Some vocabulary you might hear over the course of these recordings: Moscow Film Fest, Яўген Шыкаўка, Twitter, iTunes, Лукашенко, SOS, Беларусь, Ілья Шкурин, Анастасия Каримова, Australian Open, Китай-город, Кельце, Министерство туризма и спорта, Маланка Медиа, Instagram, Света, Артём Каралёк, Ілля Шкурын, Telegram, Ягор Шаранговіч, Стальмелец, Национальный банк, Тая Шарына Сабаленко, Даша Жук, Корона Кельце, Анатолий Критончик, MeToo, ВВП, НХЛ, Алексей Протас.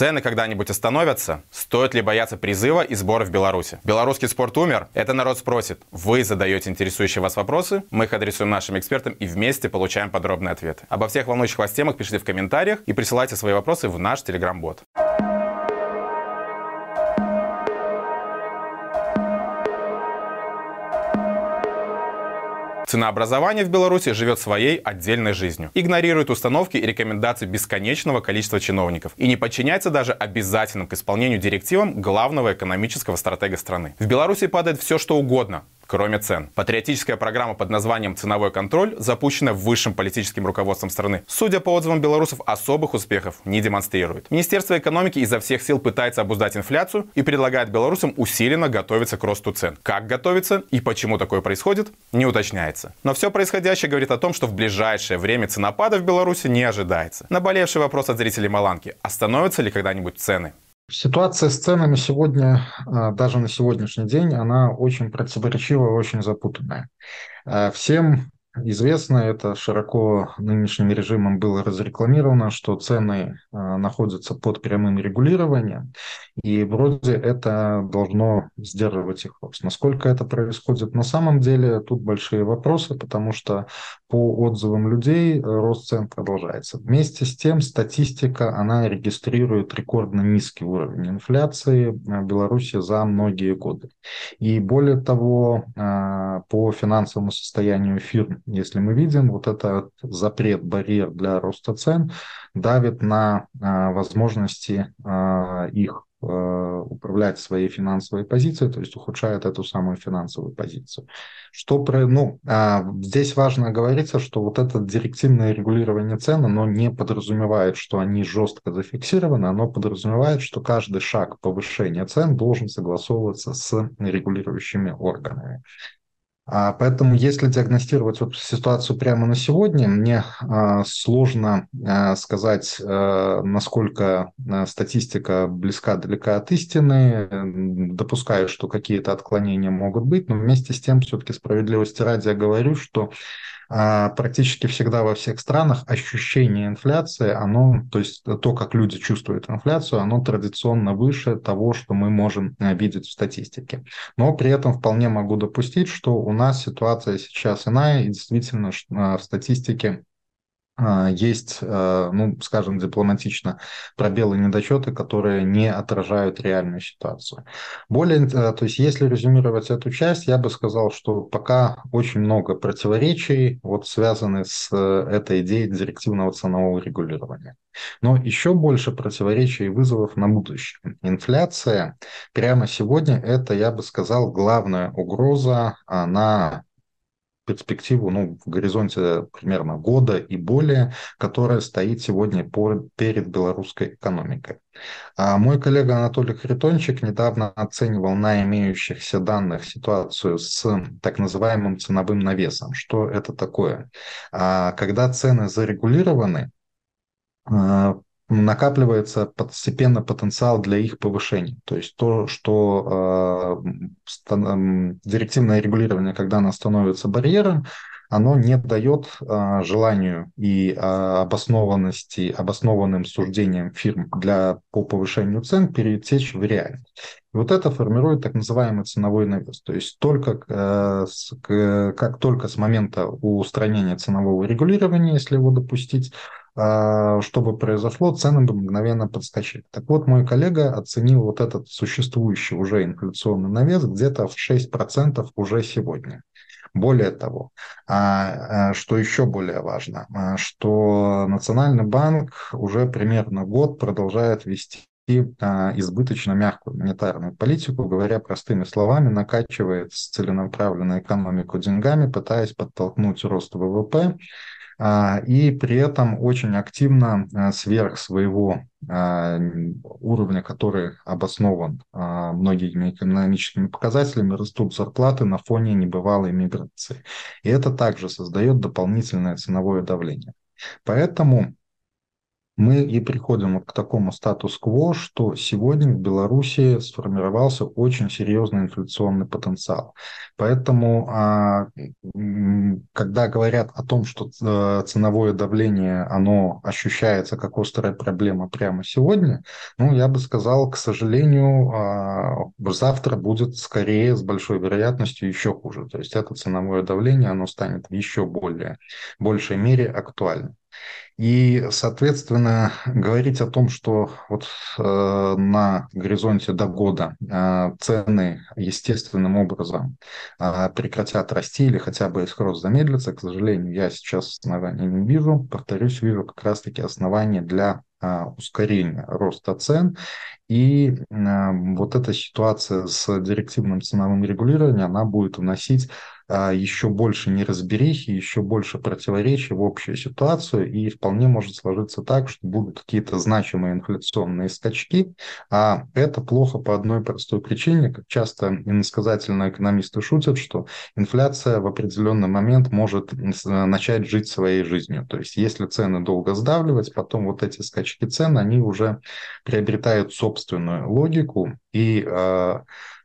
Цены когда-нибудь остановятся? Стоит ли бояться призыва и сбора в Беларуси? Белорусский спорт умер? Это народ спросит. Вы задаете интересующие вас вопросы, мы их адресуем нашим экспертам и вместе получаем подробные ответы. Обо всех волнующих вас темах пишите в комментариях и присылайте свои вопросы в наш телеграм-бот. Ценообразование в Беларуси живет своей отдельной жизнью, игнорирует установки и рекомендации бесконечного количества чиновников и не подчиняется даже обязательным к исполнению директивам главного экономического стратега страны. В Беларуси падает все, что угодно, кроме цен. Патриотическая программа под названием «Ценовой контроль», запущенная высшим политическим руководством страны, судя по отзывам белорусов, особых успехов не демонстрирует. Министерство экономики изо всех сил пытается обуздать инфляцию и предлагает белорусам усиленно готовиться к росту цен. Как готовиться и почему такое происходит, не уточняется. Но все происходящее говорит о том, что в ближайшее время ценопада в Беларуси не ожидается. Наболевший вопрос от зрителей Маланки – остановятся ли когда-нибудь цены? Ситуация с ценами сегодня, даже на сегодняшний день, она очень противоречивая, очень запутанная. Всем известно, это широко нынешним режимом было разрекламировано, что цены находятся под прямым регулированием, и вроде это должно сдерживать их рост. Насколько это происходит на самом деле, тут большие вопросы, потому что по отзывам людей рост цен продолжается. Вместе с тем статистика, она регистрирует рекордно низкий уровень инфляции в Беларуси за многие годы. И более того, по финансовому состоянию фирм, если мы видим, вот этот запрет, барьер для роста цен давит на возможности их управлять своей финансовой позицией, то есть ухудшает эту самую финансовую позицию. Здесь важно оговориться, что вот это директивное регулирование цен, оно не подразумевает, что они жестко зафиксированы, оно подразумевает, что каждый шаг повышения цен должен согласовываться с регулирующими органами. Поэтому, если диагностировать вот ситуацию прямо на сегодня, мне сложно сказать, насколько статистика близка-далека от истины. Допускаю, что какие-то отклонения могут быть, но вместе с тем, все-таки справедливости ради, я говорю, что практически всегда во всех странах ощущение инфляции, оно, то есть то, как люди чувствуют инфляцию, оно традиционно выше того, что мы можем видеть в статистике. Но при этом вполне могу допустить, что у нас ситуация сейчас иная, и действительно в статистике есть, скажем дипломатично, пробелы и недочеты, которые не отражают реальную ситуацию. Если резюмировать эту часть, я бы сказал, что пока очень много противоречий, связанных с этой идеей директивного ценового регулирования. Но еще больше противоречий и вызовов на будущее. Инфляция прямо сегодня – это, я бы сказал, главная угроза на перспективу, в горизонте примерно года и более, которая стоит сегодня перед белорусской экономикой. А мой коллега Анатолий Критончик недавно оценивал на имеющихся данных ситуацию с так называемым ценовым навесом. Что это такое? Когда цены зарегулированы, накапливается постепенно потенциал для их повышения. То есть то, что директивное регулирование, когда оно становится барьером, оно не дает желанию и обоснованным суждениям фирм по повышению цен перетечь в реальность. И вот это формирует так называемый ценовой навес. То есть как только с момента устранения ценового регулирования, если его допустить, чтобы произошло, цены бы мгновенно подскочили. Так вот, мой коллега оценил вот этот существующий уже инфляционный навес где-то в 6% уже сегодня. Более того, что еще более важно, что Национальный банк уже примерно год продолжает вести избыточно мягкую монетарную политику, говоря простыми словами, накачивает целенаправленную экономику деньгами, пытаясь подтолкнуть рост ВВП, и при этом очень активно сверх своего уровня, который обоснован многими экономическими показателями, растут зарплаты на фоне небывалой миграции. И это также создает дополнительное ценовое давление. Поэтому мы и приходим вот к такому статус-кво, что сегодня в Беларуси сформировался очень серьезный инфляционный потенциал. Поэтому, когда говорят о том, что ценовое давление, оно ощущается как острая проблема прямо сегодня, ну, я бы сказал, к сожалению, завтра будет скорее с большой вероятностью еще хуже. То есть это ценовое давление, оно станет в еще большей мере актуальным. И, соответственно, говорить о том, что вот на горизонте до года цены естественным образом прекратят расти или хотя бы их рост замедлится, к сожалению, я сейчас оснований не вижу. Повторюсь, вижу как раз-таки основания для ускорения роста цен. И вот эта ситуация с директивным ценовым регулированием, она будет вносить еще больше неразберихи, еще больше противоречий в общую ситуацию, и вполне может сложиться так, что будут какие-то значимые инфляционные скачки, а это плохо по одной простой причине, как часто иносказательно экономисты шутят, что инфляция в определенный момент может начать жить своей жизнью, то есть если цены долго сдавливать, потом вот эти скачки цен, они уже приобретают собственную логику, и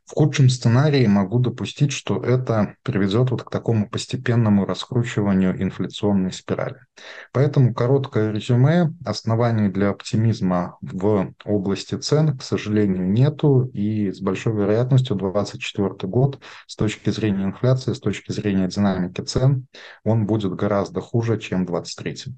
в худшем сценарии могу допустить, что это приведет вот к такому постепенному раскручиванию инфляционной спирали. Поэтому короткое резюме. Оснований для оптимизма в области цен, к сожалению, нету. И с большой вероятностью 2024 год с точки зрения инфляции, с точки зрения динамики цен, он будет гораздо хуже, чем 2023.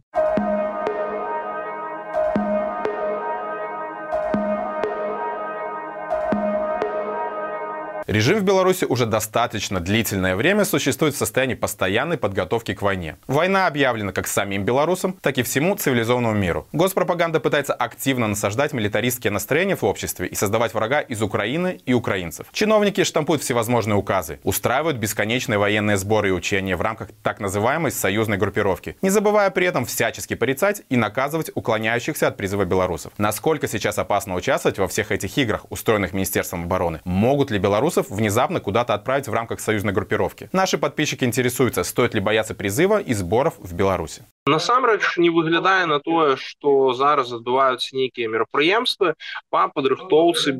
Режим в Беларуси уже достаточно длительное время существует в состоянии постоянной подготовки к войне. Война объявлена как самим белорусам, так и всему цивилизованному миру. Госпропаганда пытается активно насаждать милитаристские настроения в обществе и создавать врага из Украины и украинцев. Чиновники штампуют всевозможные указы, устраивают бесконечные военные сборы и учения в рамках так называемой союзной группировки, не забывая при этом всячески порицать и наказывать уклоняющихся от призыва белорусов. Насколько сейчас опасно участвовать во всех этих играх, устроенных Министерством обороны? Могут ли белорусы внезапно куда-то отправить в рамках союзной группировки? Наши подписчики интересуются, стоит ли бояться призыва и сборов в Беларуси. Насамрэч не выглядае на тое, што зараз адбываюцца нейкія мерапрыемствы па падрыхтоўцы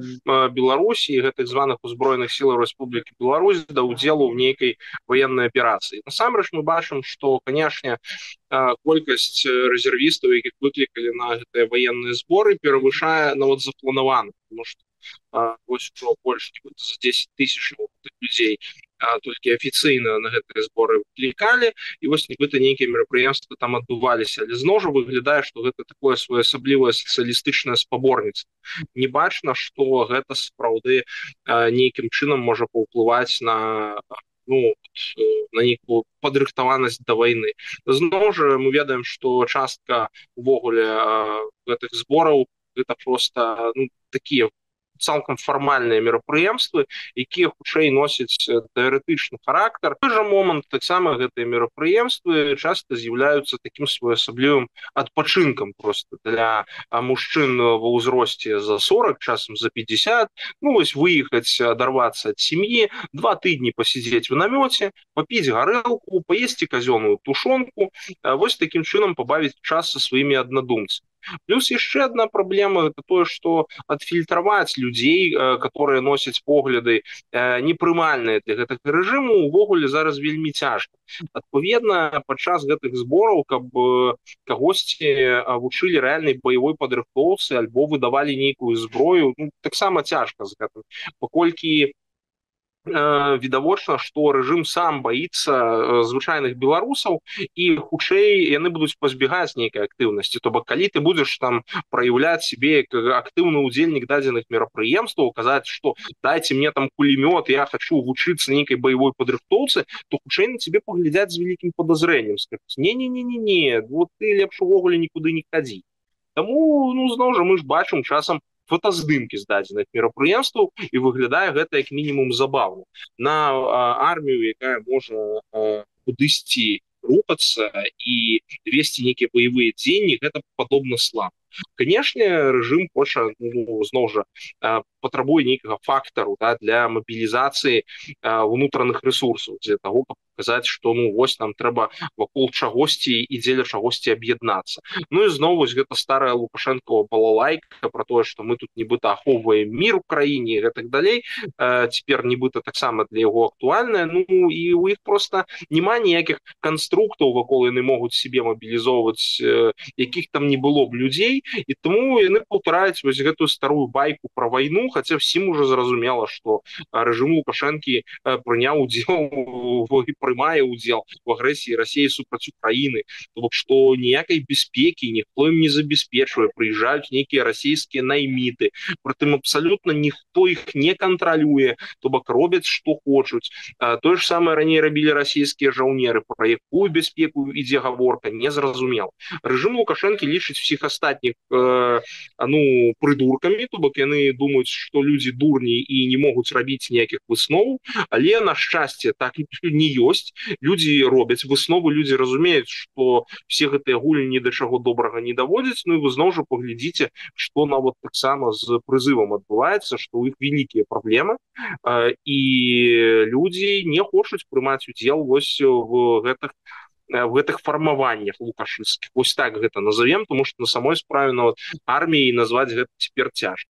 Беларусі і гэтых званых узброеных сілаў Рэспублікі Беларусь да ўдзелу ў нейкай ваеннай аперацыі. Насамрэч мы бачым, што, канешне, колькасць рэзервістаў, якіх выклікалі на гэтыя ваенныя зборы, перавышае нават запланаваны, таму што вось ужо больш за 10 тысяч людей толькі афіцыйна на гэтыя зборы выклікалі, і вось нібыта нейкія мерапрыемствы там адбываліся, але зноў жа выглядае, што гэта такое своеасаблівае сацыялістычнае спаборніцтва. Не бачна, што гэта сапраўды нейкім чынам можа паўплываць на нейкую падрыхтаванасць да вайны. Зноў жа мы ведаем, што частка увогуле гэтых збораў гэта проста такія цалкам фармальныя мерапрыемствы, якія хутчэй носяць тэарэтычны характар. У той жа момант таксама гэтыя мерапрыемствы часта з'яўляюцца такім своеасаблівым адпачынкам просто для мужчын ва ўзросце за 40, часам за 50, вось выехаць, адарвацца ад сям'і, 2 тыдні пасидзець у намёце, папіць гарэлку, паесці казённую тушонку, вось такім чынам пабавіць час са сваімі аднадумцамі. Плюс еще одна проблема – это то, что отфильтровать людей, которые носят погляды непримальные для этого режима, увогуле зараз вельми тяжко. Отповедно, подчас гэтых сборов, как бы когости вучили реальной боевой подрыхтовцы, альбо выдавали некую зброю, так само тяжко с этим, покольки відавочна, што рэжым сам баіцца звычайных беларусаў і хутчэй яны будуць пазбегаць нейкай актыўнасці. То бок, калі ты будзеш там праяўляць сябе як актыўны ўдзельнік дадзеных мерапрыемстваў, казаць, што дайце мне там кулемёт, я хачу вучыцца нейкай боевой падрыхтоўцы, то хутчэй на цябе паглядзяць з вялікім падазрэннем, скажуць: не, вот ты лепш увогуле нікуды не хадзі. Таму, зноў жа, мы ж бачым часам фотаздымкі з дадзеных мерапрыемстваў, і выглядае гэта як мінімум забаўна. На армію, якая можа кудысьці рухацца і і 200 некія баявыя дзеянні, гэта падобна слаб. Канешне, рэжым хоча, зноў жа, патрабуе нейкага фактару для мабілізацыі ўнутраных рэсурсаў, для таго, каб паказаць, што вось нам трэба вакол чагосьці і дзеля чагосьці аб'яднацца. Ну і зноў вось гэта старая лукашэнкава балалайка пра тое, што мы тут нібыта ахоўваем мір у краіне і гэтак далей, цяпер нібыта таксама для яго актуальная, ну і ў іх проста няма ніякіх канструктаў, вакол яны могуць сябе мабілізоўваць, якіх там не было б людзей, і тому яны паўтараюць вось гэтую старую байку пра вайну, хаця всім уже зразумела, што рэжым Лукашэнкі прыняў удзел і прымае удзел в агрэсіі Расіі супраць Украіны, то бок што ніякай бяспекі ніхто ім не забяспечвае, прыязджаюць нейкія расійскія найміты, прытым абсалютна ніхто іх не кантралюе, то бок робяць што хочуць. Тое ж самае раней рабілі расійскія жаўнеры, пра якую бяспеку ідзе гаворка, незразумела. Рэжым Лукашэнкі лічыць всіх астатніх прыдуркамі, то бок яны думаюць, што людзі дурні і не могуць рабіць ніякіх высноў, але на шчасце так не ёсць, людзі робяць высновы, людзі разумеюць, што все гэтыя гульні да чаго добрага не даводзяць, ну і вы зноў жа паглядзіце, што нават таксама з прызывам адбываецца, што ў іх вялікія праблемы і людзі не хочуць прымаць удзел вось в гэтых фармаваннях лукашынскіх. Вось так гэта назовем, тому што на самой справе нават арміяй назваць гэта цяпер цяжка.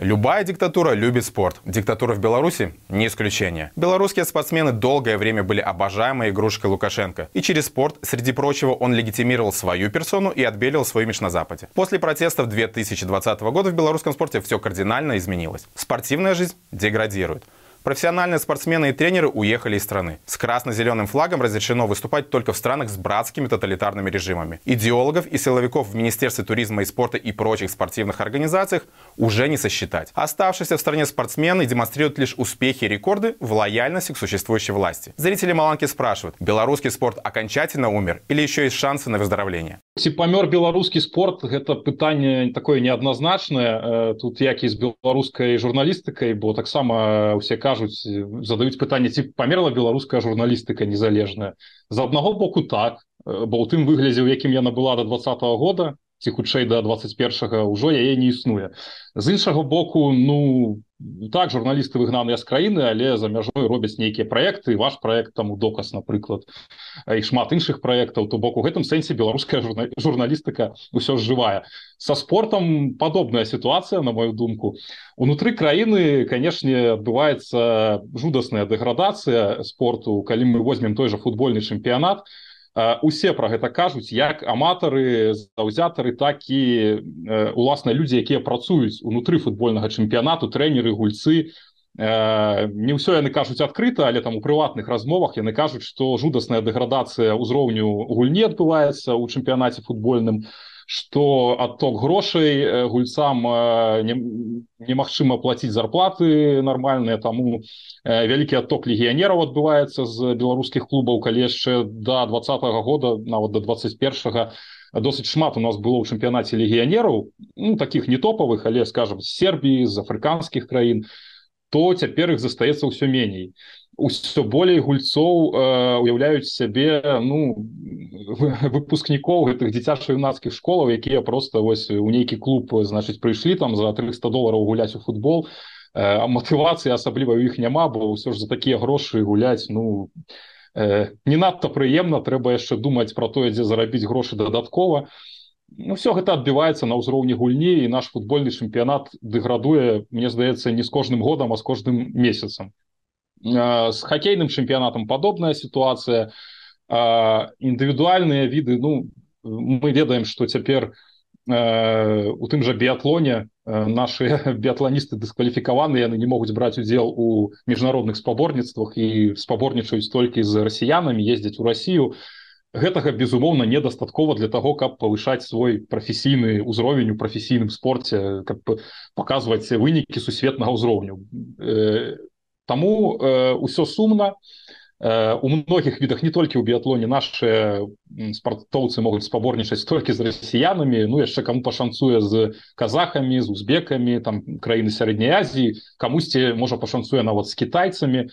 Любая диктатура любит спорт. Диктатура в Беларуси – не исключение. Белорусские спортсмены долгое время были обожаемой игрушкой Лукашенко. И через спорт, среди прочего, он легитимировал свою персону и отбелил свой имидж на Западе. После протестов 2020 года в белорусском спорте все кардинально изменилось. Спортивная жизнь деградирует. Профессиональные спортсмены и тренеры уехали из страны. С красно-зеленым флагом разрешено выступать только в странах с братскими тоталитарными режимами. Идеологов и силовиков в Министерстве туризма и спорта и прочих спортивных организациях уже не сосчитать. Оставшиеся в стране спортсмены демонстрируют лишь успехи и рекорды в лояльности к существующей власти. Зрители Маланки спрашивают, белорусский спорт окончательно умер или еще есть шансы на выздоровление? Ці памёр беларускі спорт, гэта пытанне такое неадназначнае, тут як і з беларускай журналістыкай, бо таксама ўсе кажуць, задаюць пытанне, ці памерла беларуская журналістыка незалежная. З аднаго боку так, бо ў тым выглядзе, у якім яна была да 2020 года, ці хутчэй да 21-га, ўжо яе не існуе. З іншага боку, так, журналісты выгнаныя з краіны, але за мяжой робяць нейкія праекты, ваш праект там у доказ, напрыклад, і шмат іншых праектаў, то бок у гэтым сэнсе беларуская журналістыка ўсё ж жывая. Са спортам падобная сітуацыя, на мою думку. Унутры краіны, канешне, адбываецца жудасная дэградацыя спорту, калі мы возьмем той жа футбольны чэмпіянат, усе пра гэта кажуць, як аматары, заўзятары, так і уласна людзі, якія працуюць унутры футбольнага чэмпіянату, трэнеры, гульцы. Не ўсё яны кажуць адкрыта, але там у прыватных размовах яны кажуць, што жудасная дэградацыя ўзроўню гульні адбываецца ў чэмпіянаце футбольным, што адток грошай гульцам немагчыма плаціць зарплаты нармальныя, таму вялікі адток легіянераў адбываецца з беларускіх клубаў, калі яшчэ да 2020 года, нават да 2021-га, досыць шмат у нас было ў чэмпіянаце легіянераў, такіх не топавых, але, скажам, з Сербіі, з афрыканскіх краін, то цяпер іх застаецца ўсё меней. Усё болей гульцоў уяўляюць сябе выпускнікоў гэтых дзіцяча-юнацкіх школаў, якія проста у нейкі клуб прыйшлі там за $300 гуляць у футбол. Матывацыі асабліва ў іх няма, бо ўсё ж за такія грошы гуляць не надта прыемна, трэба яшчэ думаць пра тое, дзе зарабіць грошы дадаткова. Все гэта адбіваецца на ўзроўні гульні, і наш футбольны чэмпіянат дэградуе, мне здаецца, не з кожным годам, а з кожным месяцам. С хакейным чэмпіянатам падобная сітуацыя. Індывідуальныя віды, мы ведаем, што цяпер у тым жа біятлоне нашы біятланісты дыскваліфікаваны, яны не могуць браць удзел у міжнародных спаборніцтвах і спаборнічаюць толькі з расіянамі, ездзяць у Расію. Гэтага, безумоўна, недастаткова для таго, каб павышаць свой прафесійны ўзровень у прафесійным спорце, каб паказваць вынікі сусветнага ўзроўню. Таму ўсё сумна, у многіх відах, не толькі ў біятлоне, нашы спартоўцы могуць спаборнічаць толькі з расіянамі, ну яшчэ каму пашанцуе з казахамі, з узбекамі, там краіны сярэдняй Азіі, камусьці можа пашанцуе нават з кітайцамі,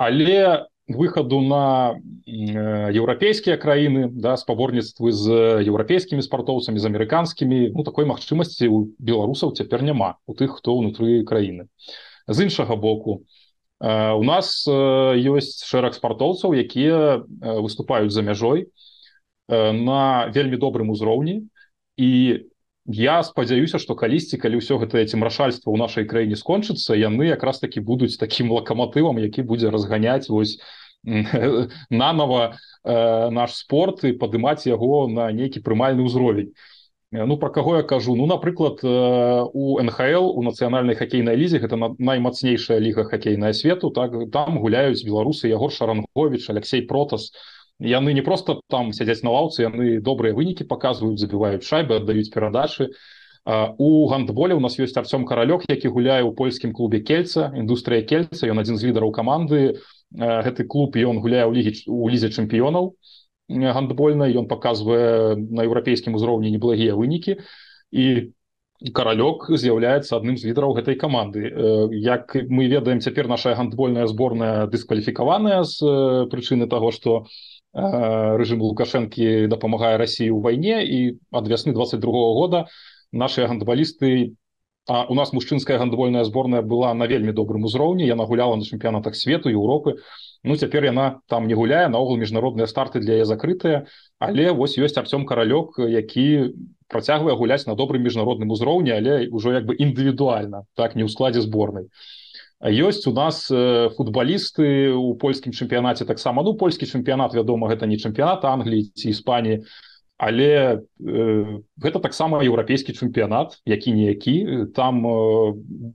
але выхаду на еўрапейскія краіны, да, спаборніцтвы з еўрапейскімі спартоўцамі, з амерыканскімі, ну такой магчымасці у беларусаў цяпер няма, у тых, хто ўнутры краіны. З іншага боку, у нас ёсць шэраг спартоўцаў, якія выступаюць за мяжой на вельмі добрым узроўні, і я спадзяюся, што калісьці, калі ўсё гэта цемрашальства ў нашай краіне скончыцца, яны якраз такі будуць такім лакаматывам, які будзе разганяць вось нанова наш спорт і падымаць яго на нейкі прымальны ўзровень. Ну, про каго я кажу? Ну, напрыклад, у НХЛ, у нацыянальнай хакейнай лізе, гэта наймацнейшая ліга хакейная свету, так, там гуляюць беларусы Ягор Шаранговіч, Алексей Протас. Яны не проста там сядзяць на лаўцы, яны добрыя вынікі паказваюць, забіваюць шайбы, аддаюць перадачы. У гандболе у нас ёсць Артём Каралёк, які гуляе ў польскім клубе Кельце, індустрыя Кельце, ён адзін з лідараў каманды. Гэты клуб, ён гуляе ў лізе чэмпіёнаў гандбольнай, ён паказвае на еўрапейскім узроўні неблагія вынікі, і Каралёк з'яўляецца адным з лідараў гэтай каманды. Як мы ведаем, цяпер наша гандбольная зборная дыскваліфікаваная з прычыны таго, што рэжым Лукашэнкі дапамагае Расіі ў вайне, і ад вясны 22-го года нашыя гандбалісты, а у нас мужчынская гандбольная зборная была на вельмі добрым узроўні, яна гуляла на чэмпіянатах свету, Еўропы. Ну, цяпер яна там не гуляе, наогул міжнародныя старты для яе закрытыя, але вось ёсць Артём Каралёк, які працягвае гуляць на добрым міжнародным узроўні, але ўжо як бы індывідуальна, так, не ў складзе зборнай. Ёсць у нас футбалісты ў польскім чэмпіянаце таксама. Ну, польскі чэмпіянат, вядома, гэта не чэмпіянат Англіі ці Іспаніі, але гэта таксама еўрапейскі чэмпіянат, які-ніякі, там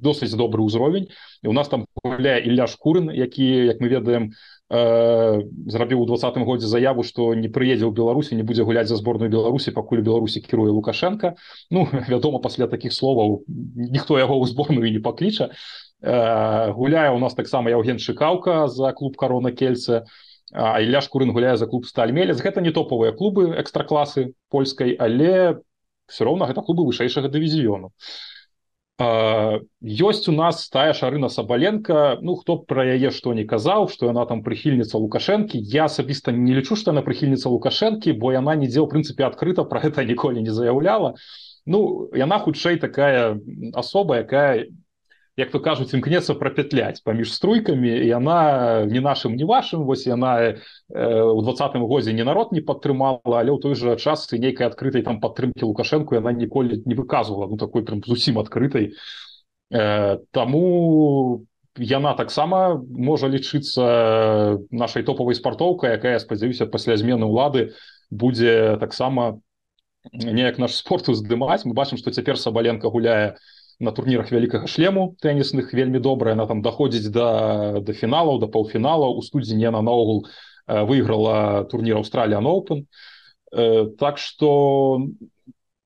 досыць добры ўзровень. І у нас там гуляе Ілья Шкурин, які, як мы ведаем, зрабіў у 2020 годзе заяву, што не прыедзе ў Беларусі, не будзе гуляць за зборную Беларусі, пакуль у Беларусі кіруе Лукашенка. Ну, вядома, пасля такіх словаў ніхто яго ў зборную не пакліча. Гуляе у нас таксама Яўген Шыкаўка за клуб Корона Кельце, а Ілля Шкурын гуляе за клуб Стальмелец. Гэта не топовыя клубы экстракласы польскай, але все роўна гэта клубы вышэйшага дывізіёну. Ёсць у нас Тая Шарына Сабаленко, ну хто пра яе што не казаў, што яна там прыхільніца Лукашэнкі. Я асабіста не лічу, што яна прыхільніца Лукашэнкі, бо яна нідзе ў прынцыпе адкрыта пра гэта ніколі не заяўляла. Ну, яна хутчэй такая асоба, якая, як то кажуць, імкнецца прапятляць паміж струйкамі, і яна не нашым, не вашым. Вось яна ў 2020 годзе не народ не падтрымала, але ў той жа час і нейкай адкрытай там падтрымкі Лукашэнку яна ніколі не выказвала, ну такой прям зусім адкрытай. Таму яна таксама можа лічыцца нашай топовай спартоўкай, якая, спадзяюся, пасля змены ўлады будзе таксама неяк наш спорт уздымаць. Мы бачым, што цяпер Сабаленка гуляе на турнірах вялікага шлему тэнісных вельмі добра, яна там даходзіць да фіналаў, да паўфіналаў. У студзені яна наогул выйграла турнір Australian Open. Так што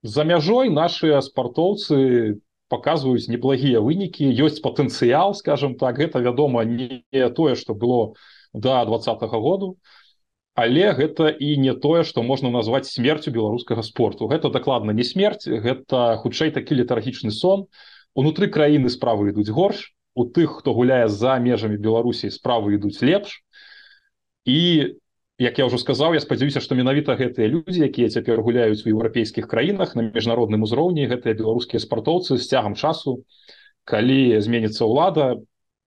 за мяжой нашыя спартоўцы паказваюць неблагія вынікі, ёсць патэнцыял, скажам так. Гэта, вядома, не тое, што было да 2020 году, але гэта і не тое, што можна назваць смерцю беларускага спорту. Гэта дакладна не смерць, гэта хутчэй такі летаргічны сон. Унутры краіны справы ідуць горш, у тых, хто гуляе за межамі Беларусі, справы ідуць лепш. І, як я ўжо сказаў, я спадзяюся, што менавіта гэтыя людзі, якія цяпер гуляюць у еўрапейскіх краінах на міжнародным узроўні, гэтыя беларускія спартоўцы з цягам часу, калі зменіцца ўлада,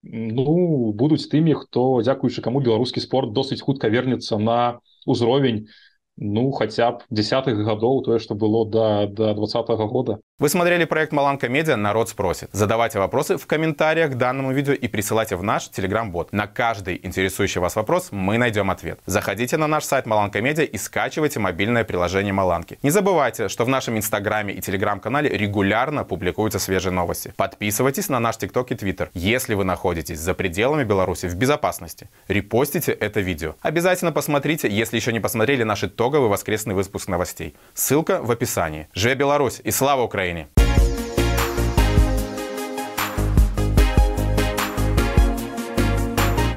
ну, будуць тымі, хто, дзякуючы каму, беларускі спорт досыць хутка вернецца на ўзровень, ну, хаця б 10-х гадоў, тое, што было до 20-го года. Вы смотрели проект «Маланка Медиа. Народ спросит». Задавайте вопросы в комментариях к данному видео и присылайте в наш телеграм-бот. На каждый интересующий вас вопрос мы найдем ответ. Заходите на наш сайт «Маланка Медиа» и скачивайте мобильное приложение «Маланки». Не забывайте, что в нашем инстаграме и телеграм-канале регулярно публикуются свежие новости. Подписывайтесь на наш тикток и твиттер. Если вы находитесь за пределами Беларуси, в безопасности, репостите это видео. Обязательно посмотрите, если еще не посмотрели, наш итоговый воскресный выпуск новостей. Ссылка в описании. Живе Беларусь и слава Украине!